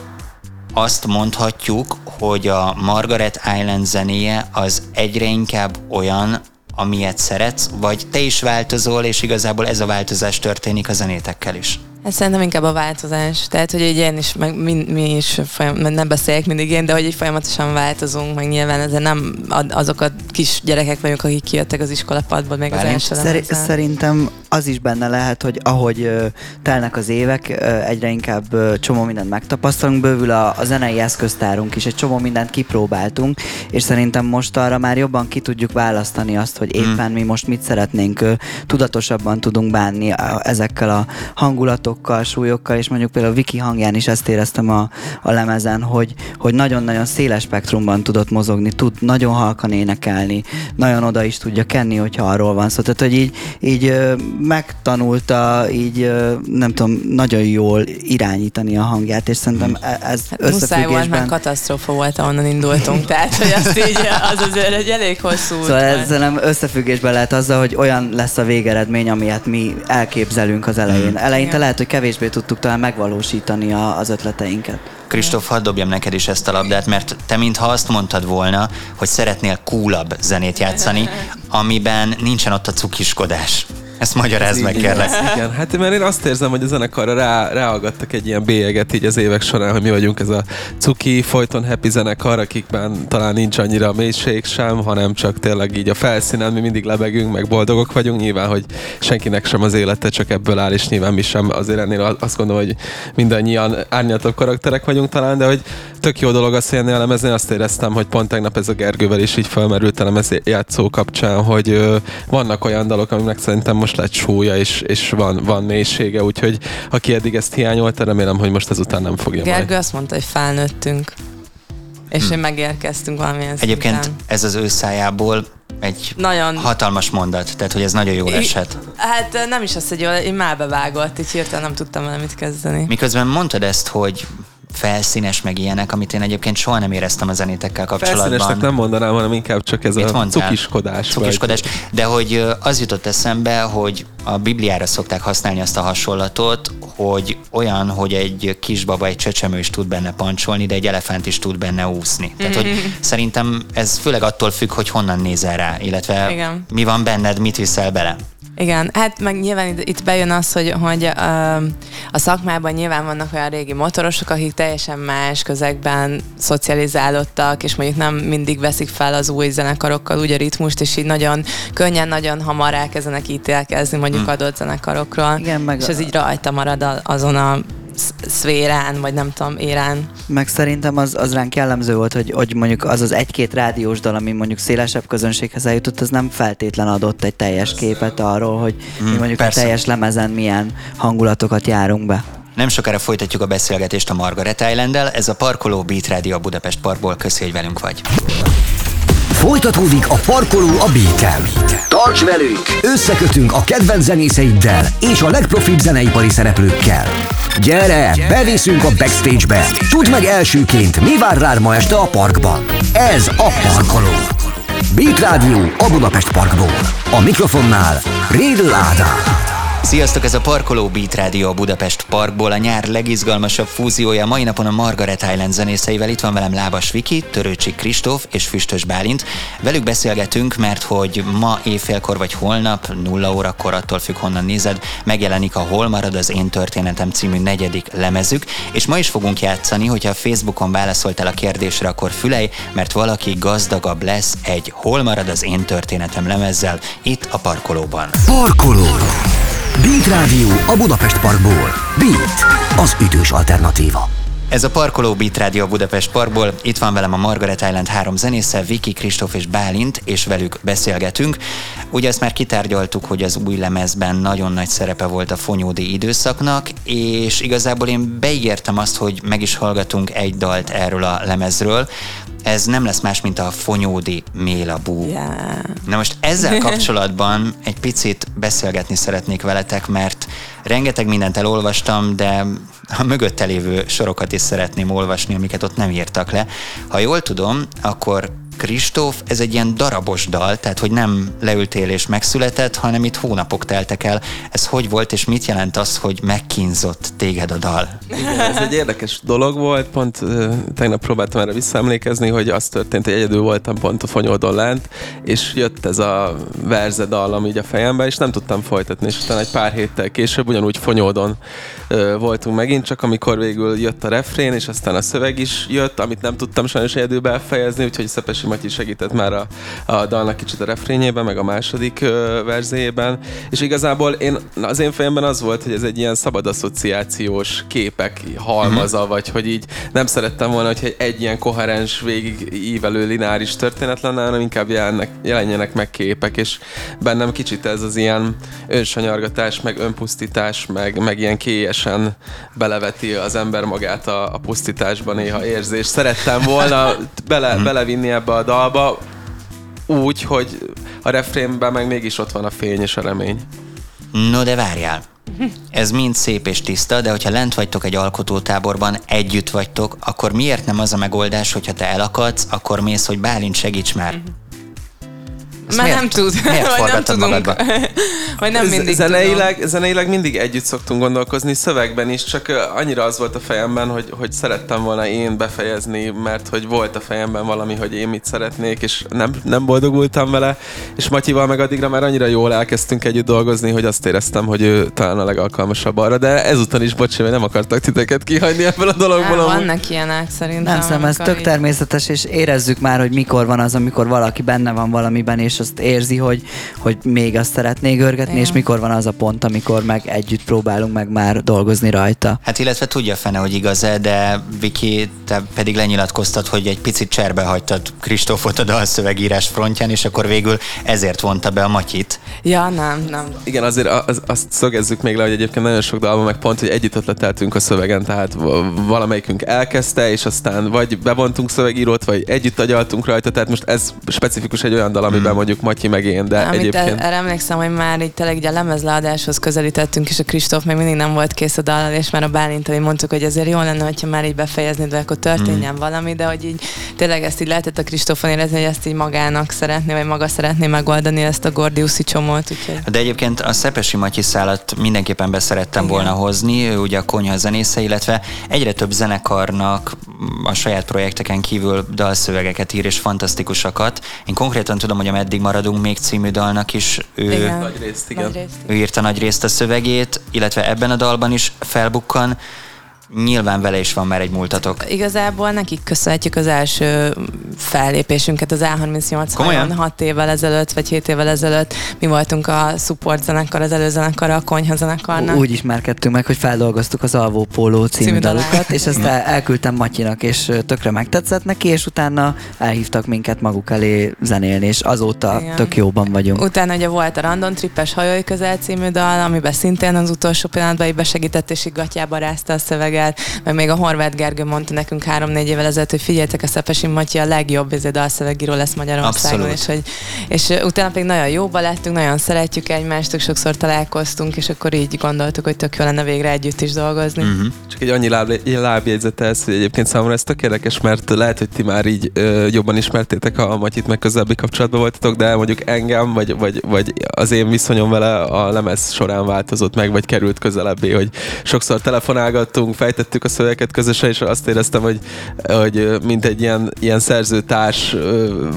azt mondhatjuk, hogy a Margaret Island zenéje az egyre inkább olyan, amilyet szeretsz, vagy te is változol, és igazából ez a változás történik a zenétekkel is. Hát szerintem inkább a változás. Tehát, hogy én is, meg mi, mi is, folyam- nem beszéljek mindig én, de hogy így folyamatosan változunk, meg nyilván ezzel nem azok a kis gyerekek vagyunk, akik kijöttek az iskolapadból, még Bálint, az első Szer- Szerintem az is benne lehet, hogy ahogy uh, telnek az évek, uh, egyre inkább uh, csomó mindent megtapasztalunk, bővül a, a zenei eszköztárunk is, egy csomó mindent kipróbáltunk, és szerintem most arra már jobban ki tudjuk választani azt, hogy éppen mm. mi most mit szeretnénk, uh, tudatosabban tudunk bánni a, ezekkel a hangulatokkal, súlyokkal, és mondjuk például a Viki hangján is ezt éreztem a, a lemezen, hogy, hogy nagyon-nagyon széles spektrumban tudott mozogni, tud nagyon halkan énekelni, nagyon oda is tudja kenni, hogyha arról van szó. Tehát, hogy így, így megtanulta, így nem tudom, nagyon jól irányítani a hangját, és szerintem ez hát összefüggésben... Muszáj volt, mert katasztrófa volt, ahonnan indultunk, tehát, hogy azt így, az azért egy elég hosszú út. Szóval ezzel nem összefüggésben lehet azzal, hogy olyan lesz a végeredmény, amilyet mi elképzelünk az elején. Eleinte ja. lehet, hogy kevésbé tudtuk talán megvalósítani a, az ötleteinket. Kristóf, hadd dobjam neked is ezt a labdát, mert te mintha azt mondtad volna, hogy szeretnél coolabb zenét játszani, amiben nincsen ott a cukiskodás. Ezt magyarázd meg, kérlek. Igen, hát mert én azt érzem, hogy a zenekarra rá, ráagadtak egy ilyen bélyeget így az évek során, hogy mi vagyunk ez a cuki, folyton happy zenekar, akikben talán nincs annyira a mélység sem, hanem csak tényleg így a felszínen mi mindig lebegünk, meg boldogok vagyunk. Nyilván, hogy senkinek sem az élete csak ebből áll, és nyilván mi sem. Azért ennél azt gondolom, hogy mindannyian árnyaltabb karakterek vagyunk talán, de hogy tök jó dolog azt élni a lemezni. Azt éreztem, hogy pont tegnap ez a Gergővel is így felmerült a lemezjátszó kapcsán, hogy ö, vannak olyan dalok, amiknek szerintem most lett súlya, és, és van, van mélysége, úgyhogy aki eddig ezt hiányolta, remélem, hogy most ezután nem fogja Gergő majd. Gergő azt mondta, hogy felnőttünk. És hm. megérkeztünk valamilyen Egyébként szinten. Ez az ő szájából egy nagyon hatalmas mondat, tehát hogy ez nagyon jól esett. Hát nem is az, hogy jól, én melbe vágott, így hirtelen nem tudtam vele mit kezdeni. Miközben mondtad ezt, hogy felszínes meg ilyenek, amit én egyébként soha nem éreztem a zenétekkel kapcsolatban. Felszínesnek nem mondanám, hanem inkább csak ez Mit a mondtál? cukiskodás. Cukiskodás. De hogy az jutott eszembe, hogy a Bibliára szokták használni azt a hasonlatot, hogy olyan, hogy egy kisbaba, egy csecsemő is tud benne pancsolni, de egy elefánt is tud benne úszni. Tehát, hogy szerintem ez főleg attól függ, hogy honnan nézel rá, illetve igen. mi van benned, mit viszel bele. Igen, hát meg nyilván itt bejön az, hogy, hogy a, a szakmában nyilván vannak olyan régi motorosok, akik teljesen más közegben szocializálódtak, és mondjuk nem mindig veszik fel az új zenekarokkal úgy a ritmust, és így nagyon könnyen, nagyon hamar elkezdenek ítélkezni mondjuk hmm. adott zenekarokról. Igen, meg és ez a... így rajta marad azon a szférán, vagy nem tudom, érán. Meg szerintem az, az ránk jellemző volt, hogy, hogy mondjuk az az egy-két rádiós dal, ami mondjuk szélesebb közönséghez eljutott, az nem feltétlen adott egy teljes képet arról, hogy mm, mi mondjuk persze. a teljes lemezen milyen hangulatokat járunk be. Nem sokára folytatjuk a beszélgetést a Margaret Island-del. Ez a Parkoló Beat Rádió a Budapest Parkból. Köszi, hogy velünk vagy. Folytatódik a Parkoló a Beat-en. Tarts velünk! Összekötünk a kedvenc zenészeiddel és a legprofibb zeneipari szereplőkkel. Gyere, beviszünk a backstage-be! Tudd meg elsőként, mi vár rád ma este a parkban. Ez a Parkoló. Beat Rádió a Budapest Parkból. A mikrofonnál Rédl Ádám. Sziasztok, ez a Parkoló Beat Rádió a Budapest Parkból, a nyár legizgalmasabb fúziója. Mai napon a Margaret Island zenészeivel. Itt van velem Lábas Viki, Törőcsik Kristóf és Füstös Bálint. Velük beszélgetünk, mert hogy ma éjfélkor vagy holnap, nulla órakor, attól függ honnan nézed, megjelenik a Hol marad az én történetem című negyedik lemezük, és ma is fogunk játszani, hogyha a Facebookon válaszoltál a kérdésre, akkor fülej, mert valaki gazdagabb lesz egy Hol marad az én történetem lemezzel itt a Parkolóban. Parkoló! Beat Rádió a Budapest Parkból. Beat, az ütős alternatíva. Ez a Parkoló Beat Rádió a Budapest Parkból. Itt van velem a Margaret Island három zenésze, Viki, Kristóf és Bálint, és velük beszélgetünk. Ugye ezt már kitárgyaltuk, hogy az új lemezben nagyon nagy szerepe volt a fonyódi időszaknak, és igazából én beígértem azt, hogy meg is hallgatunk egy dalt erről a lemezről. Ez nem lesz más, mint a Fonyódi Mélabú. Yeah. Na most ezzel kapcsolatban egy picit beszélgetni szeretnék veletek, mert rengeteg mindent elolvastam, de a mögötte lévő sorokat is szeretném olvasni, amiket ott nem írtak le. Ha jól tudom, akkor Kristóf, ez egy ilyen darabos dal, tehát hogy nem leültél és megszületett, hanem itt hónapok teltek el. Ez hogy volt, és mit jelent az, hogy megkínzott téged a dal? Igen, ez egy érdekes dolog volt, pont uh, tegnap próbáltam erre visszaemlékezni, hogy az történt, hogy egyedül voltam pont a Fonyódon lent, és jött ez a verze dallam így a fejembe, és nem tudtam folytatni, és utána egy pár héttel később ugyanúgy Fonyódon uh, voltunk megint, csak amikor végül jött a refrén, és aztán a szöveg is jött, amit nem tudtam sajnos egyedül befejezni, úgyhogy Szepesi Matyi segített már a, a dalnak kicsit a refrényében, meg a második ö, verzéjében, és igazából én, az én fejemben az volt, hogy ez egy ilyen szabad asszociációs képek halmaza, mm-hmm. vagy hogy így nem szerettem volna, hogy egy ilyen koherens, végig ívelő, lineáris történet lenne, hanem inkább jelennek, jelenjenek meg képek, és bennem kicsit ez az ilyen önsanyargatás, meg önpusztítás, meg, meg ilyen kélyesen beleveti az ember magát a, a pusztításban néha érzés. Szerettem volna bele, mm-hmm. belevinni ebbe a dalba, úgy, hogy a refrénben meg mégis ott van a fény és a remény. No, de várjál! Ez mind szép és tiszta, de hogyha lent vagytok egy alkotótáborban, együtt vagytok, akkor miért nem az a megoldás, hogyha te elakadsz, akkor mész, hogy Bálint, segíts már! Mert miért, nem tud. Miért forgattad magadba? Vagy nem mindig zeneileg, zeneileg mindig együtt szoktunk gondolkozni, szövegben is, csak annyira az volt a fejemben, hogy, hogy szerettem volna én befejezni, mert hogy volt a fejemben valami, hogy én mit szeretnék, és nem, nem boldogultam vele, és Matyival meg addigra már annyira jól elkezdtünk együtt dolgozni, hogy azt éreztem, hogy ő talán a legalkalmasabb arra, de ezután is, bocsi, hogy nem akartak titeket kihagyni ebből a dologból. Á, vannak ilyenek szerintem. Nem, szerintem ez tök természetes, és érezzük már, hogy mikor van az, amikor valaki benne van valamiben, és és azt érzi, hogy, hogy még azt szeretné görgetni, igen. És mikor van az a pont, amikor meg együtt próbálunk meg már dolgozni rajta. Hát illetve tudja fene, hogy igaz-e, de Viki, te pedig lenyilatkoztad, hogy egy picit cserbe hagytad Kristófot a dalszövegírás frontján, és akkor végül ezért vonta be a Matyit. Ja, nem, nem. Igen, azért az, azt szögezzük még le, hogy egyébként nagyon sok dalban meg pont, hogy együtt ötleteltünk a szövegen, tehát valamelyikünk elkezdte, és aztán vagy bevontunk szövegírót, vagy együtt agyaltunk rajta, tehát most ez specifikus egy olyan dal, amiben mondjuk Matyi meg én, de amit egyébként... Erre emlékszem, hogy már így tényleg a lemezleadáshoz közelítettünk, és a Kristóf még mindig nem volt kész a dallal, és már a Bálint, ami mondtuk, hogy azért jó lenne, hogyha már így befejeznéd, de akkor történjen mm. valami, de hogy így tényleg ezt így lehetett a Kristófon érezni, hogy ezt így magának szeretné, vagy maga szeretné megoldani ezt a gordiuszi csomót. Úgyhogy... De egyébként a Szepesi Matyi szálat mindenképpen beszerettem igen. volna hozni, ugye a Konyha zenésze, illetve egyre több zenekarnak a saját projekteken kívül dalszövegeket ír, és fantasztikusakat. Én konkrétan tudom, hogy a Meddig maradunk még című dalnak is ő, igen. Nagy részt, igen. Nagy részt, igen. ő írta nagy részt a szövegét, illetve ebben a dalban is felbukkan. Nyilván vele is van már egy múltatok. Igazából nekik köszönhetjük az első fellépésünket az á harmincnyolc hat évvel ezelőtt, vagy hét évvel ezelőtt. Mi voltunk a support zenekar, az előzenekar, a Konyha zenekarnak. Úgy ismerkedtünk meg, hogy feldolgoztuk az Alvó Póló című dalukat, és ezt elküldtem Matyinak, és tökre megtetszett neki, és utána elhívtak minket maguk elé zenélni, és azóta igen. tök jóban vagyunk. Utána ugye volt a Random Trip-es Hajói Közel című dal, amiben szintén az utolsó pillanatban besegített, és gatyába rázta a szöveget. Meg még a Horváth Gergő mondta nekünk három-négy évvel ezelőtt, hogy figyeljetek, a Szepesi Matyi a legjobb ez a dalszövegíró lesz Magyarországon, és, hogy, és utána pedig nagyon jóba lettünk, nagyon szeretjük egymást, sokszor találkoztunk, és akkor így gondoltuk, hogy tök jó lenne végre együtt is dolgozni. Uh-huh. Csak egy annyi láb, lábjegyzete ez, hogy egyébként számomra ez tök érdekes, mert lehet, hogy ti már így ö, jobban ismertétek a Matyit, meg közelebbi kapcsolatban voltatok, de mondjuk engem, vagy, vagy, vagy az én viszonyom vele a lemez során változott meg, vagy került közelebbé, hogy sokszor telefonálgattunk, fejtettük a szövegeket közösen, és azt éreztem, hogy, hogy mint egy ilyen, ilyen szerzőtárs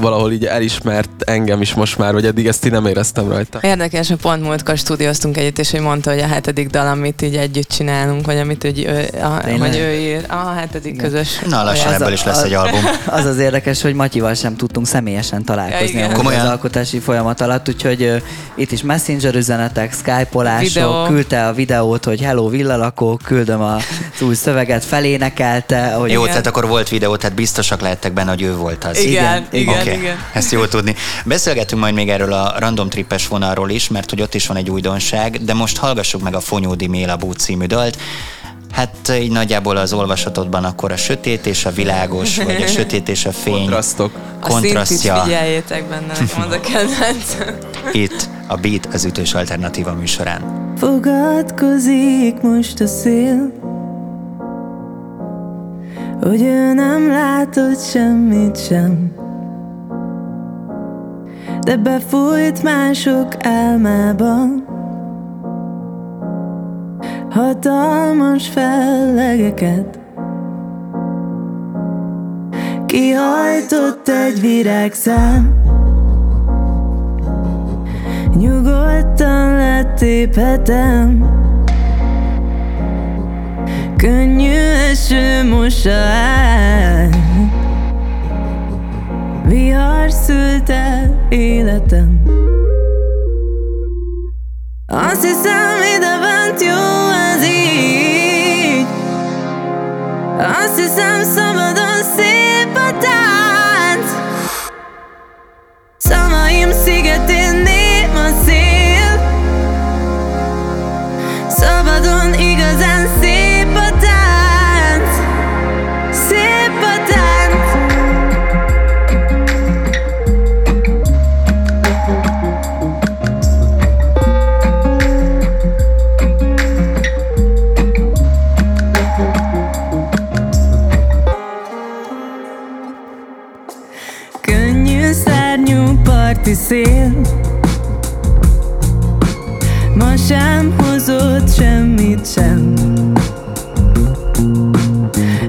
valahol így elismert engem is most már, vagy eddig ezt így nem éreztem rajta. Érdekes, hogy pont múltkor stúdióztunk együtt, és hogy mondta, hogy a hetedik dal, amit így együtt csinálunk, vagy amit így ő, a, vagy ő ír, a hetedik igen. közös. Na lassan ebből is lesz egy album. Az az érdekes, hogy Matyival sem tudtunk személyesen találkozni ja, az alkotási folyamat alatt, úgyhogy uh, itt is messenger üzenetek, skype-olások, küldte a videót, hogy hello villalakó, küldöm a új szöveget felénekelte. Jó, igen. Tehát akkor volt videó, tehát biztosak lehettek benne, hogy ő volt az. Igen, igen, okay. igen. Ezt jól tudni. Beszélgetünk majd még erről a Random Trip-es vonalról is, mert hogy ott is van egy újdonság, de most hallgassuk meg a Fonyódi Mélabú című dalt. Hát így nagyjából az olvasatodban akkor a sötét és a világos, vagy a sötét és a fény. Kontrasztok. Kontrasztja. A szintit figyeljétek benne, az a kedvenc. Itt a Beat az Ütős Alternatíva műsorán. Fogadkozik most a szél, hogy ő nem látott semmit sem, de befújt mások álmába hatalmas fellegeket. Kihajtott egy virágszám, nyugodtan letéphetem. Könnyű eső mossa át, vihar szült el életem. Azt hiszem, idebent jó ez így, azt hiszem, szabadon szép a tánc. Szavaim szigetén néma szél, szabadon igazán szép. Szél, ma sem hozott semmit sem.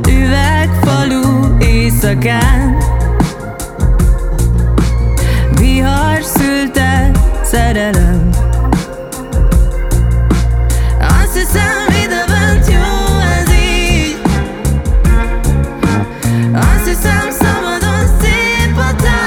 Üvegfalú éjszakán vihar szült el szerelem. Azt hiszem, idebent jó ez így, azt hiszem, szabadon szép a tánc.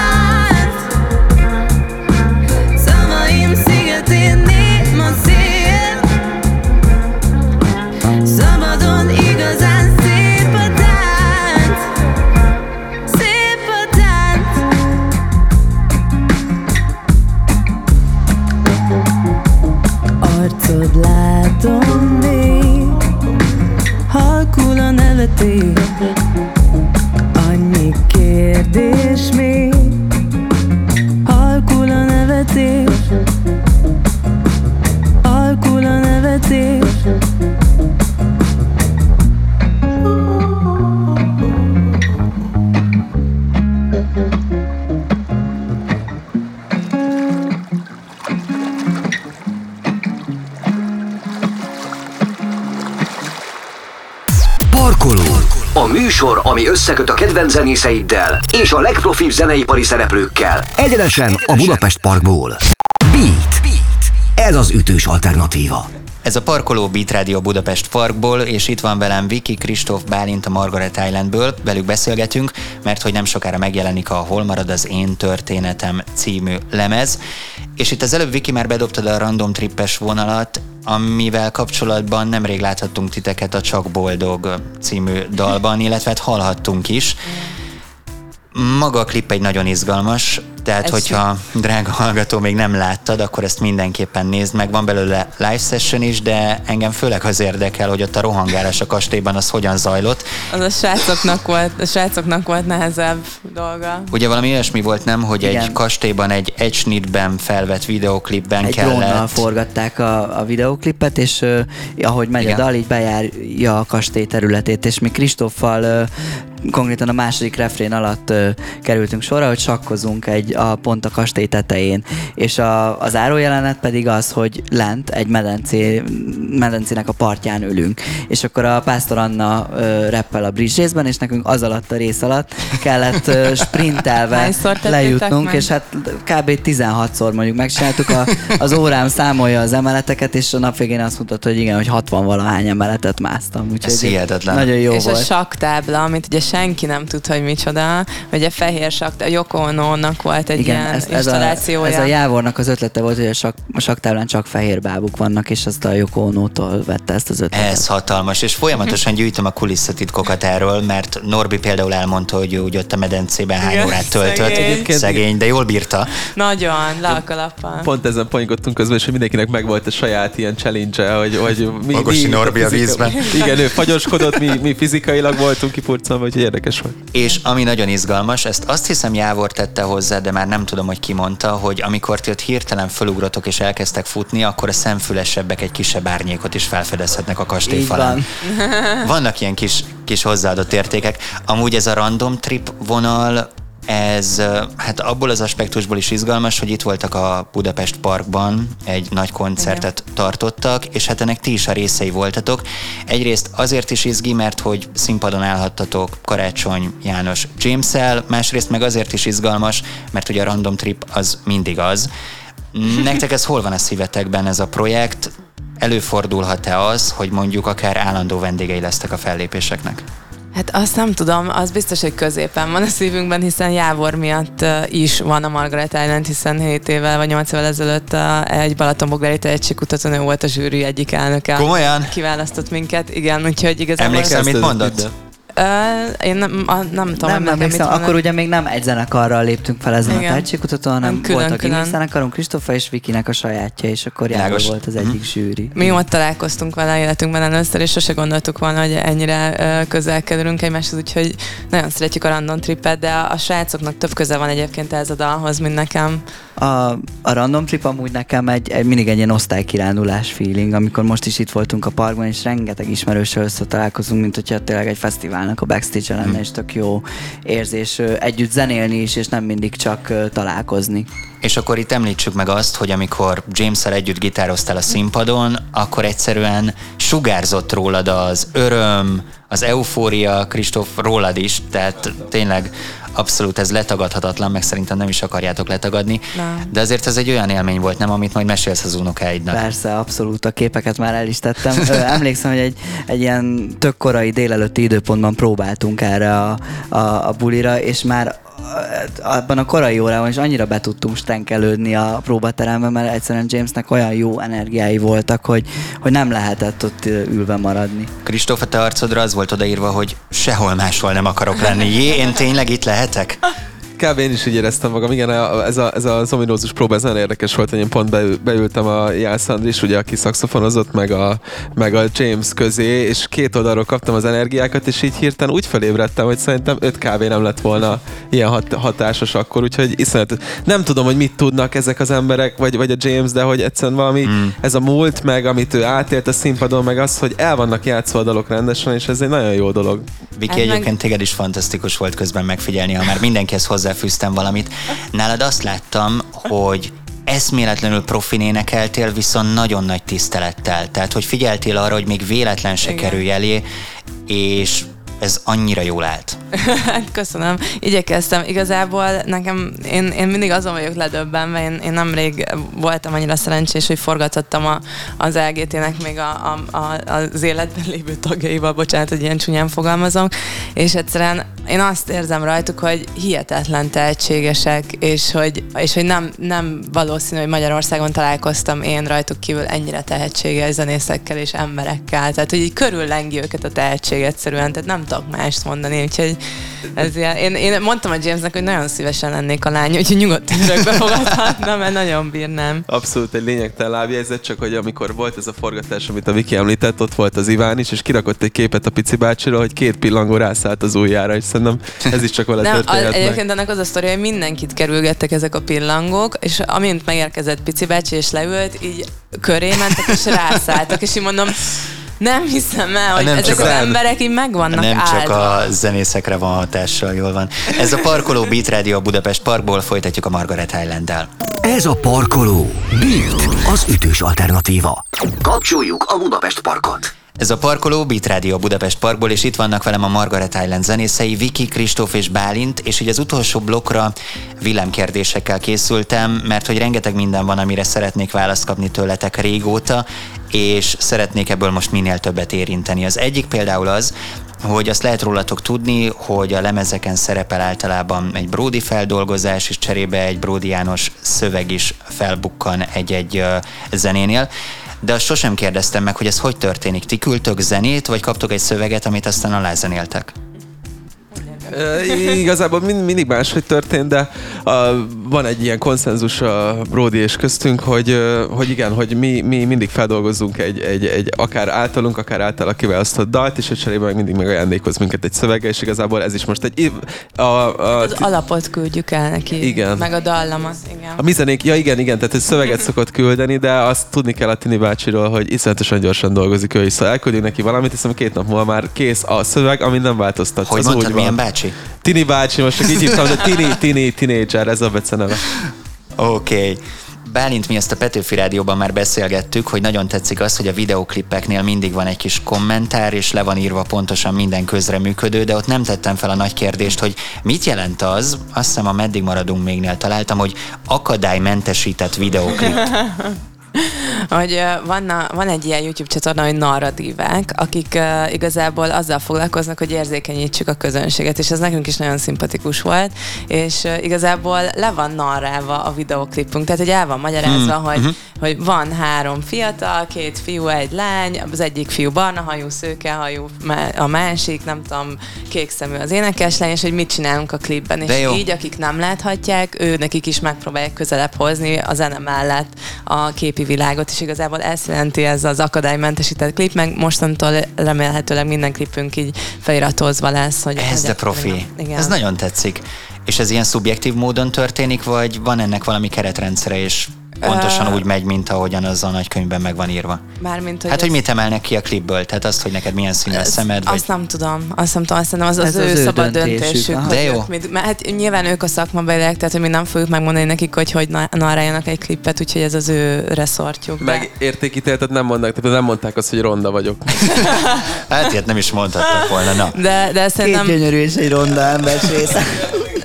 műsor, ami összeköt a kedvenc zenészeiddel és a legprofibb zeneipari szereplőkkel. Egyenesen a Budapest Parkból. Beat. Beat. Ez az ütős alternatíva. Ez a Parkoló Beat Rádió Budapest Parkból, és itt van velem Viki, Kristóf, Bálint a Margaret Islandből. Velük beszélgetünk, mert hogy nem sokára megjelenik a Hol marad az én történetem című lemez. És itt az előbb, Viki, már bedobtad a Random Trip-es vonalat, amivel kapcsolatban nemrég láthattunk titeket a Csak Boldog című dalban, illetve hát hallhattunk is. Maga a klip egy nagyon izgalmas, tehát ez hogyha szép. Drága hallgató, még nem láttad, akkor ezt mindenképpen nézd meg. Van belőle live session is, de engem főleg az érdekel, hogy ott a rohangálás a kastélyban az hogyan zajlott. Az a srácoknak volt, a srácoknak volt nehezebb dolga. Ugye valami olyasmi volt, nem, hogy igen, egy kastélyban, egy egy snitben felvett videóklipben egy kellett. Egy drónnal forgatták a, a videóklipet, és uh, ahogy megy igen, a dal, így bejárja a kastély területét, és mi Kristóffal uh, konkrétan a második refrén alatt ö, kerültünk sorra, hogy sakkozunk egy, a, pont a kastély tetején. És a, az árójelenet pedig az, hogy lent egy medencé, medencének a partján ülünk. És akkor a Pásztor Anna ö, rappel a bridge részben, és nekünk az alatt a rész alatt kellett ö, sprintelve lejutnunk, és hát kb. tizenhatszor mondjuk megcsináltuk. A, az órám számolja az emeleteket, és a nap végén azt mutatta, hogy igen, hogy hatvan valahány emeletet másztam. Úgyhogy nagyon jó és volt. És a saktábla, amit ugye senki nem tud, hogy micsoda, hogy a fehér sakta, a Yoko Ono-nak volt egy igen, ilyen ez, ez installációja. A, ez a Jávornak az ötlete volt, hogy a, sak, a saktáblán csak fehér bábuk vannak, és azt a Yoko Ono-tól vette ezt az ötletet. Ez hatalmas, és folyamatosan gyűjtöm a kulisszatitkokat erről, mert Norbi például elmondta, hogy ő úgy ott a medencében hány igen, órát töltött. Szegény. Szegény, de jól bírta. Nagyon, le a kalappal. Pont ezen ponyogottunk közben, és hogy mindenkinek megvolt a saját ilyen challenge-e, hogy, hogy mi, Magosi mi, Norbi a, a vízben. Igen, ő fagyoskodott, mi, mi fizikailag voltunk kipurcalva, hogy érdekes volt. És ami nagyon izgalmas, ezt azt hiszem Jávor tette hozzá, de már nem tudom, hogy ki mondta, hogy amikor ti ott hirtelen fölugratok és elkezdtek futni, akkor a szemfülesebbek egy kisebb árnyékot is felfedezhetnek a kastély falán. Van. Vannak ilyen kis, kis hozzáadott értékek. Amúgy ez a Random Trip vonal, ez hát abból az aspektusból is izgalmas, hogy itt voltak a Budapest Parkban, egy nagy koncertet igen, tartottak, és hát ennek ti is a részei voltatok. Egyrészt azért is izgi, mert hogy színpadon állhattatok Karácsony János James-el, másrészt meg azért is izgalmas, mert ugye a Random Trip az mindig az. Nektek ez hol van a szívetekben ez a projekt? Előfordulhat-e az, hogy mondjuk akár állandó vendégei lesztek a fellépéseknek? Hát azt nem tudom, az biztos, hogy középen van a szívünkben, hiszen Jávor miatt is van a Margaret Island, hiszen hét évvel vagy nyolc évvel ezelőtt egy Balatonboglári tehetségkutatónő volt a zsűri egyik elnöke. Komolyan? Kiválasztott minket, igen, úgyhogy igazából... Emlékszel, mit mondod? Uh, én nem, a, nem tudom. Nem, nem emlékszem, akkor ugye még nem egy zenekarral léptünk fel ezen igen, a tehetségkutatón, hanem voltak én zenekarunk, Kristófa és Vikinek a sajátja, és akkor Jávor volt az egyik mm-hmm, zsűri. Mi ott találkoztunk vele életünkben először, és sose gondoltuk volna, hogy ennyire uh, közel kerülünk egymáshoz, úgyhogy nagyon szeretjük a Random Tripet, de a, a srácoknak több köze van egyébként ez a dalhoz, mint nekem. A, a Random Trip amúgy nekem egy, egy, mindig egy ilyen osztálykirándulás feeling, amikor most is itt voltunk a parkban, és rengeteg ismerőssel összetalálkozunk, mint hogyha tényleg egy fesztivál a backstage-en lenne, és tök jó érzés együtt zenélni is, és nem mindig csak találkozni. És akkor itt említsük meg azt, hogy amikor James-szel együtt gitároztál a színpadon, akkor egyszerűen sugárzott rólad az öröm, az eufória, Kristóf, rólad is, tehát tényleg abszolút ez letagadhatatlan, meg szerintem nem is akarjátok letagadni, nem, de azért ez egy olyan élmény volt, nem, amit majd mesélsz az unokáidnak. Persze, abszolút, a képeket már el is tettem. Emlékszem, hogy egy, egy ilyen tök korai délelőtti időpontban próbáltunk erre a, a, a bulira, és már abban a korai órában is annyira be tudtunk strenkelődni a próbateremben, mert egyszerűen Jamesnek olyan jó energiái voltak, hogy, hogy nem lehetett ott ülve maradni. Kristóf, a te arcodra az volt odaírva, hogy sehol máshol nem akarok lenni. Jé, én tényleg itt lehetek? Kb. Én is így éreztem magam. Igen, ez a, ez a zominózus próba, ez nagyon érdekes volt, hogy én pont beültem a Jászandri is, ugye, aki szakszofonozott, meg a, meg a James közé, és két oldalról kaptam az energiákat, és így hirtelen úgy felébredtem, hogy szerintem öt kávé nem lett volna ilyen hat, hatásos akkor, úgyhogy iszonyat. Nem tudom, hogy mit tudnak ezek az emberek, vagy, vagy a James, de hogy egyszerűen valami, mm. ez a múlt, meg amit ő átélt a színpadon, meg az, hogy el vannak játszva a dalok rendesen, és ez egy nagyon jó dolog. Viki, egyébként meg... téged is fantasztikus volt közben megfigyelni, ha már mindenkihez hozzá fűztem valamit. Nálad azt láttam, hogy eszméletlenül profin énekeltél, viszont nagyon nagy tisztelettel. Tehát, hogy figyeltél arra, hogy még véletlen se kerülj elé, és ez annyira jól állt. Köszönöm, igyekeztem. Igazából nekem, én, én mindig azon vagyok ledöbbenve, én, én nemrég voltam annyira szerencsés, hogy forgatottam a, az el gé té-nek még a, a, a, az életben lévő tagjaival, bocsánat, hogy ilyen csúnyán fogalmazom, és egyszerűen én azt érzem rajtuk, hogy hihetetlen tehetségesek, és hogy, és hogy nem, nem valószínű, hogy Magyarországon találkoztam én rajtuk kívül ennyire tehetséges zenészekkel és emberekkel. Tehát, hogy így körüllengi őket a tehetség egyszerűen, tehát nem tudok mást mondani, úgyhogy ez ilyen. Én, én mondtam a Jamesnek, hogy nagyon szívesen lennék a lány, úgyhogy nyugodtan örökbe fogadhatna, mert nagyon bírnám. Abszolút egy lényegtelen lábjegyzet, csak hogy amikor volt ez a forgatás, amit a Viki említett, ott volt az Iván is, és kirakott egy képet a pici bácsira, hogy két pillangó rászállt az ujjára, és szerintem ez is csak vele történhet. Egyébként ennek az a sztori, hogy mindenkit kerülgettek ezek a pillangók, és amint megérkezett pici bácsi és leült, így köré mentek és rászálltak, és így mondom, nem hiszem el, hogy ezek az emberek így megvannak állva. Nem csak a zenészekre van hatással, jól van. Ez a Parkoló Beat Rádió Budapest Parkból, folytatjuk a Margaret Islanddel. Ez a Parkoló Beat, az ütős alternatíva. Kapcsoljuk a Budapest Parkot. Ez a Parkoló Beat Rádió Budapest Parkból, és itt vannak velem a Margaret Island zenészei, Viki, Kristóf és Bálint, és ugye az utolsó blokkra villámkérdésekkel készültem, mert hogy rengeteg minden van, amire szeretnék választ kapni tőletek régóta, és szeretnék ebből most minél többet érinteni. Az egyik például az, hogy azt lehet rólatok tudni, hogy a lemezeken szerepel általában egy Bródi feldolgozás, és cserébe egy Bródi János szöveg is felbukkan egy-egy zenénél. De azt sosem kérdeztem meg, hogy ez hogy történik. Ti küldtök zenét, vagy kaptok egy szöveget, amit aztán alázenéltek? É, igazából mind, mindig máshogy történt, de uh, van egy ilyen konszenzus a Bródi és köztünk, hogy, uh, hogy igen, hogy mi, mi mindig feldolgozzunk egy, egy, egy akár általunk, akár által a kiválasztott dalt, és a cserébe meg mindig megajándékoz minket egy szöveggel, és igazából ez is most egy... A, a, az alapot küldjük el neki, igen. Meg a dallamat. Igen. A mi zenék, ja igen, igen, tehát egy szöveget szokott küldeni, de azt tudni kell a Tini bácsiról, hogy iszonyatosan gyorsan dolgozik ő is, szóval elküldjük neki valamit, hiszem két nap múlva már kész a szöveg, ami nem változtat. Hogy mondtad, milyen bácsi? Tini bácsi, most csak így hívtam, de tini, tini, tinédzser, ez a beceneve. Oké. Okay. Bálint, mi ezt a Petőfi Rádióban már beszélgettük, hogy nagyon tetszik az, hogy a videoklipeknél mindig van egy kis kommentár, és le van írva pontosan minden közreműködő, de ott nem tettem fel a nagy kérdést, hogy mit jelent az, azt hiszem a Meddig maradunk mégnél találtam, hogy akadálymentesített videoklip. Hogy van, a, van egy ilyen YouTube csatorna, hogy narratívák, akik uh, igazából azzal foglalkoznak, hogy érzékenyítsük a közönséget, és ez nekünk is nagyon szimpatikus volt, és uh, igazából le van narrálva a videoklipünk, tehát hogy el van magyarázva, hmm. hogy, uh-huh. hogy van három fiatal, két fiú, egy lány, az egyik fiú barna hajú, szőke hajú, a másik, nem tudom, kék szemű az énekes lány, és hogy mit csinálunk a klipben, és így akik nem láthatják, ő nekik is megpróbálják közelebb hozni a zene mellett a képi világot, és igazából ezt jelenti ez az akadálymentesített klip, meg mostantól remélhetőleg minden klipünk így feliratozva lesz. Hogy ez de profi. Ez nagyon tetszik. És ez ilyen szubjektív módon történik, vagy van ennek valami keretrendszere, és pontosan úgy megy, mint ahogyan az a nagykönyvben meg van írva. Mármint, hogy hát, hogy mit emelnek ki a klipből? Tehát azt, hogy neked milyen színű a szemed? Vagy... Azt nem tudom. Azt nem tudom. Azt nem az, az, az, az ő, ő szabad döntésük. De jó. Mit, mert hát nyilván ők a szakmabeliek, tehát hogy mi nem fogjuk megmondani nekik, hogy hogy narráljanak egy klipet, úgyhogy ez az ő reszortjuk. De... Meg értékítéletet nem mondnak, tehát nem mondták azt, hogy ronda vagyok. Hát ilyet nem is mondhattak volna. Na. De, de szerintem... Két gyönyörű és egy ronda embersész.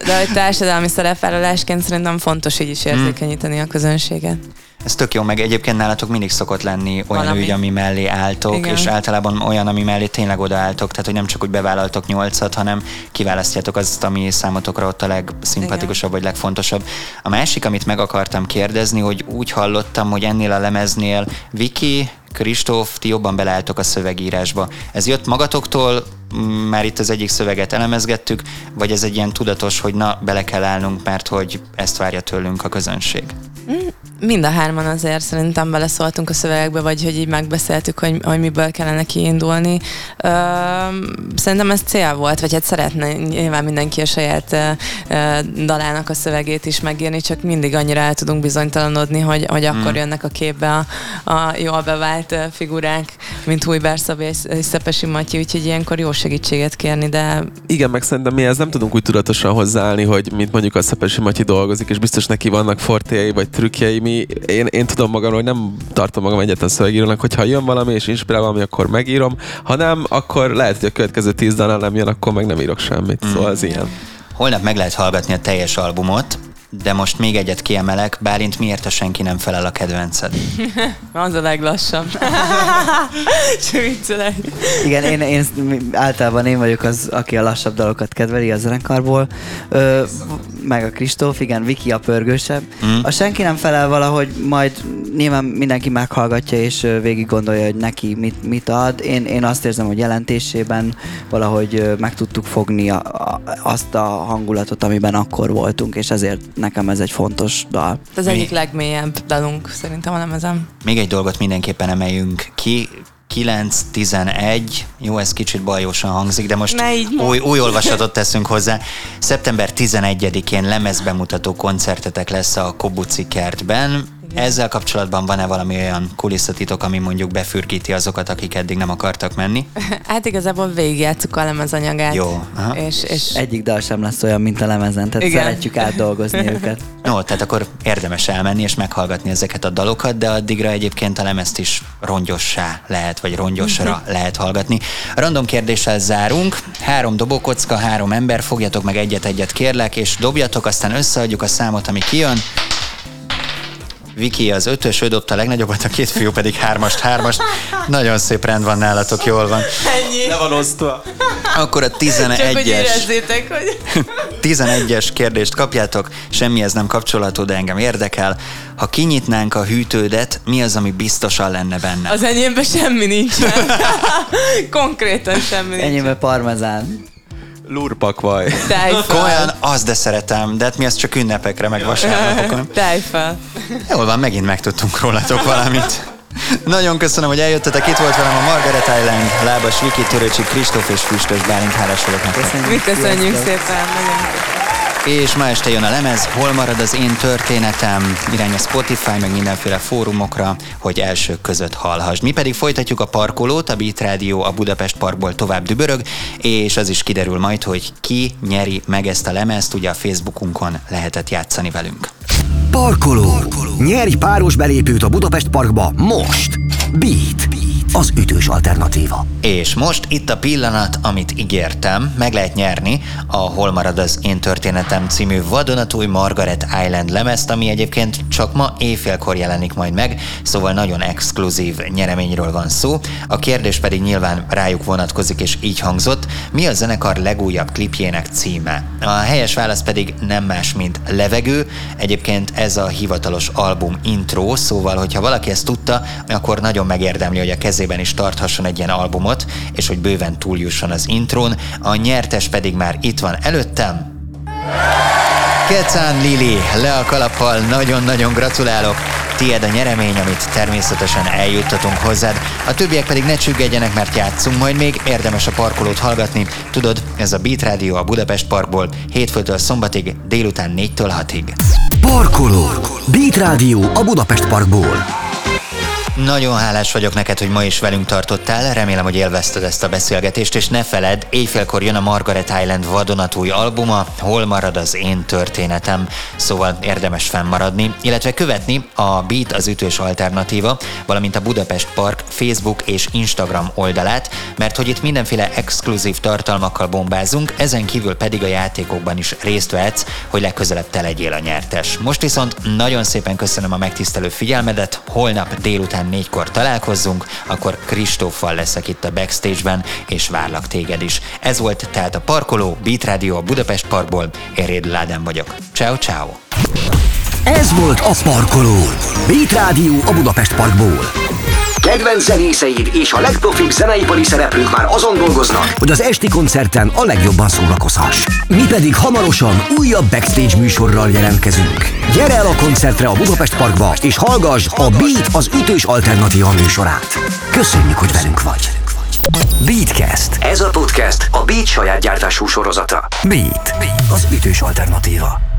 De hogy társadalmi szerepvállalásként szerintem fontos így is érzékenyíteni hmm. a közönséget. Ez tök jó, meg egyébként nálatok mindig szokott lenni olyan valami ügy, ami mellé álltok, igen. És általában olyan, ami mellé tényleg odaálltok, tehát hogy nem csak úgy bevállaltok nyolcat, hanem kiválasztjátok azt, ami számotokra ott a legszimpatikusabb, igen. Vagy legfontosabb. A másik, amit meg akartam kérdezni, hogy úgy hallottam, hogy ennél a lemeznél Viki, Kristóf, ti jobban beleálltok a szövegírásba. Ez jött magatoktól, már itt az egyik szöveget elemezgettük, vagy ez egy ilyen tudatos, hogy na, bele kell állnunk, mert hogy ezt várja tőlünk a közönség? Mind a hárman azért szerintem beleszóltunk a szövegekbe, vagy hogy így megbeszéltük, hogy, hogy miből kellene kiindulni. Szerintem ez cél volt, vagy hát szeretne nyilván mindenki a saját dalának a szövegét is megírni, csak mindig annyira el tudunk bizonytalanodni, hogy, hogy akkor jönnek a képbe a, a jól bevált figurák, mint Hújbár Szabi és Szepesi Matyi, úgyhogy ilyenkor jó segítséget kérni, de... Igen, meg szerintem mi ezt nem tudunk úgy tudatosan hozzáállni, hogy mint mondjuk a Szepesi Matyi dolgozik, és biztos neki vannak fortéjai vagy trükkjei, ami én, én tudom magam, hogy nem tartom magam egyetlen szövegírónak, hogyha jön valami és inspirál valami, akkor megírom, ha nem, akkor lehet, hogy a következő tíz dalnál nem jön, akkor meg nem írok semmit, mm. szóval az ilyen. Holnap meg lehet hallgatni a teljes albumot, de most még egyet kiemelek. Bálint, miért a Senki nem felel a kedvenced? Az a leglassabb. Csöviccelek. Igen, én, én, általában én vagyok az, aki a lassabb dalokat kedveli a zenekarból. Ö, meg a Kristóf, igen, Viki a pörgősebb. Mm. A Senki nem felel valahogy majd nyilván mindenki meghallgatja és végig gondolja, hogy neki mit, mit ad. Én, én azt érzem, hogy jelentésében valahogy meg tudtuk fogni a, a, azt a hangulatot, amiben akkor voltunk, és ezért nekem ez egy fontos dal. Ez egyik Mi? legmélyebb dalunk szerintem a lemezen. Még egy dolgot mindenképpen emeljünk ki. kilenc tizenegy, jó, ez kicsit bajosan hangzik, de most új, új olvasatot teszünk hozzá. szeptember tizenegyedikén lemezbemutató koncertetek lesz a Kobuci kertben. Ezzel kapcsolatban van-e valami olyan kulisszatitok, ami mondjuk befürkíti azokat, akik eddig nem akartak menni? Hát igazából végigjátszuk a lemezanyagát. Jó. És, és egyik dal sem lesz olyan, mint a lemezen, tehát igen, szeretjük átdolgozni őket. No, tehát akkor érdemes elmenni és meghallgatni ezeket a dalokat, de addigra egyébként a lemezt is rongyossá lehet, vagy rongyosra lehet hallgatni. Random kérdéssel zárunk. Három dobókocka, három ember, fogjatok meg egyet-egyet kérlek, és dobjatok, aztán összeadjuk a számot, ami kijön. Viki az ötös, ő dobta a legnagyobbat, a két fiú pedig hármast, hármast. Nagyon szép rend van nálatok, jól van. Ennyi. Le van osztva. Akkor a tizenegyes hogy... tizenegyes kérdést kapjátok, semmihez nem kapcsolható, de engem érdekel. Ha kinyitnánk a hűtődet, mi az, ami biztosan lenne benne? Az enyémben semmi nincsen. Konkrétan semmi nincsen. Enyémben parmezán. Lúrpakvaj. Olyan, az de szeretem, de hát mi az csak ünnepekre, meg vasárnapokon. Tájfel. Jól van, megint megtudtunk rólatok valamit. Nagyon köszönöm, hogy eljöttetek, itt volt velem a Margaret Island, Lábas Viki, Törőcsik Kristóf és Füstös Bálint, hálás vagyok nektek. Köszönjük, mi köszönjük szépen. És ma este jön a lemez, Hol marad az én történetem, irány a Spotify, meg mindenféle fórumokra, hogy elsők között hallhassd. Mi pedig folytatjuk a Parkolót, a Beat Rádió a Budapest Parkból tovább dübörög, és az is kiderül majd, hogy ki nyeri meg ezt a lemezt, ugye a Facebookunkon lehetett játszani velünk. Parkoló. Parkoló. Nyerj páros belépőt a Budapest Parkba most! Beat. Az ütős alternatíva. És most itt a pillanat, amit ígértem, meg lehet nyerni a Hol marad az én történetem című vadonatúj Margaret Island lemezt, ami egyébként csak ma éjfélkor jelenik majd meg, szóval nagyon exkluzív nyereményről van szó. A kérdés pedig nyilván rájuk vonatkozik, és így hangzott: mi a zenekar legújabb klipjének címe? A helyes válasz pedig nem más, mint Levegő. Egyébként ez a hivatalos album intro, szóval hogyha valaki ezt tudta, akkor nagyon megérdemli, hogy a kez is tarthasson egy ilyen albumot, és hogy bőven túljusson az intrón. A nyertes pedig már itt van előttem. Kecán Lili, le a kalappal, nagyon-nagyon gratulálok. Tied a nyeremény, amit természetesen eljuttatunk hozzád. A többiek pedig ne csüggedjenek, mert játszunk majd még, érdemes a Parkolót hallgatni. Tudod, ez a Beat Rádió a Budapest Parkból, hétfőtől szombatig, délután négytől hatig. Parkoló! Beat Rádió a Budapest Parkból. Nagyon hálás vagyok neked, hogy ma is velünk tartottál, remélem, hogy élvezted ezt a beszélgetést, és ne feledd, éjfélkor jön a Margaret Island vadonatúj albuma, Hol marad az én történetem, szóval érdemes fennmaradni, illetve követni a Beat az ütős alternatíva, valamint a Budapest Park Facebook és Instagram oldalát, mert hogy itt mindenféle exkluzív tartalmakkal bombázunk, ezen kívül pedig a játékokban is részt vehetsz, hogy legközelebb te legyél a nyertes. Most viszont nagyon szépen köszönöm a megtisztelő figyelmedet, holnap délután négykor találkozzunk, akkor Kristóffal leszek itt a backstage-ben, és várlak téged is. Ez volt tehát a Parkoló, Beat Rádió a Budapest Parkból, én Rédl Ádám vagyok. Ciao, ciao. Ez volt a Parkoló, Beat Rádió a Budapest Parkból. Kedvenc zenészeid és a legprofibb zeneipari szereplők már azon dolgoznak, hogy az esti koncerten a legjobban szórakozhass. Mi pedig hamarosan újabb backstage műsorral jelentkezünk. Gyere el a koncertre a Budapest Parkba, és hallgass a Beat az ütős alternatíva műsorát. Köszönjük, hogy velünk vagy. Beatcast. Ez a podcast a Beat saját gyártású sorozata. Beat, Beat. Az ütős alternatíva.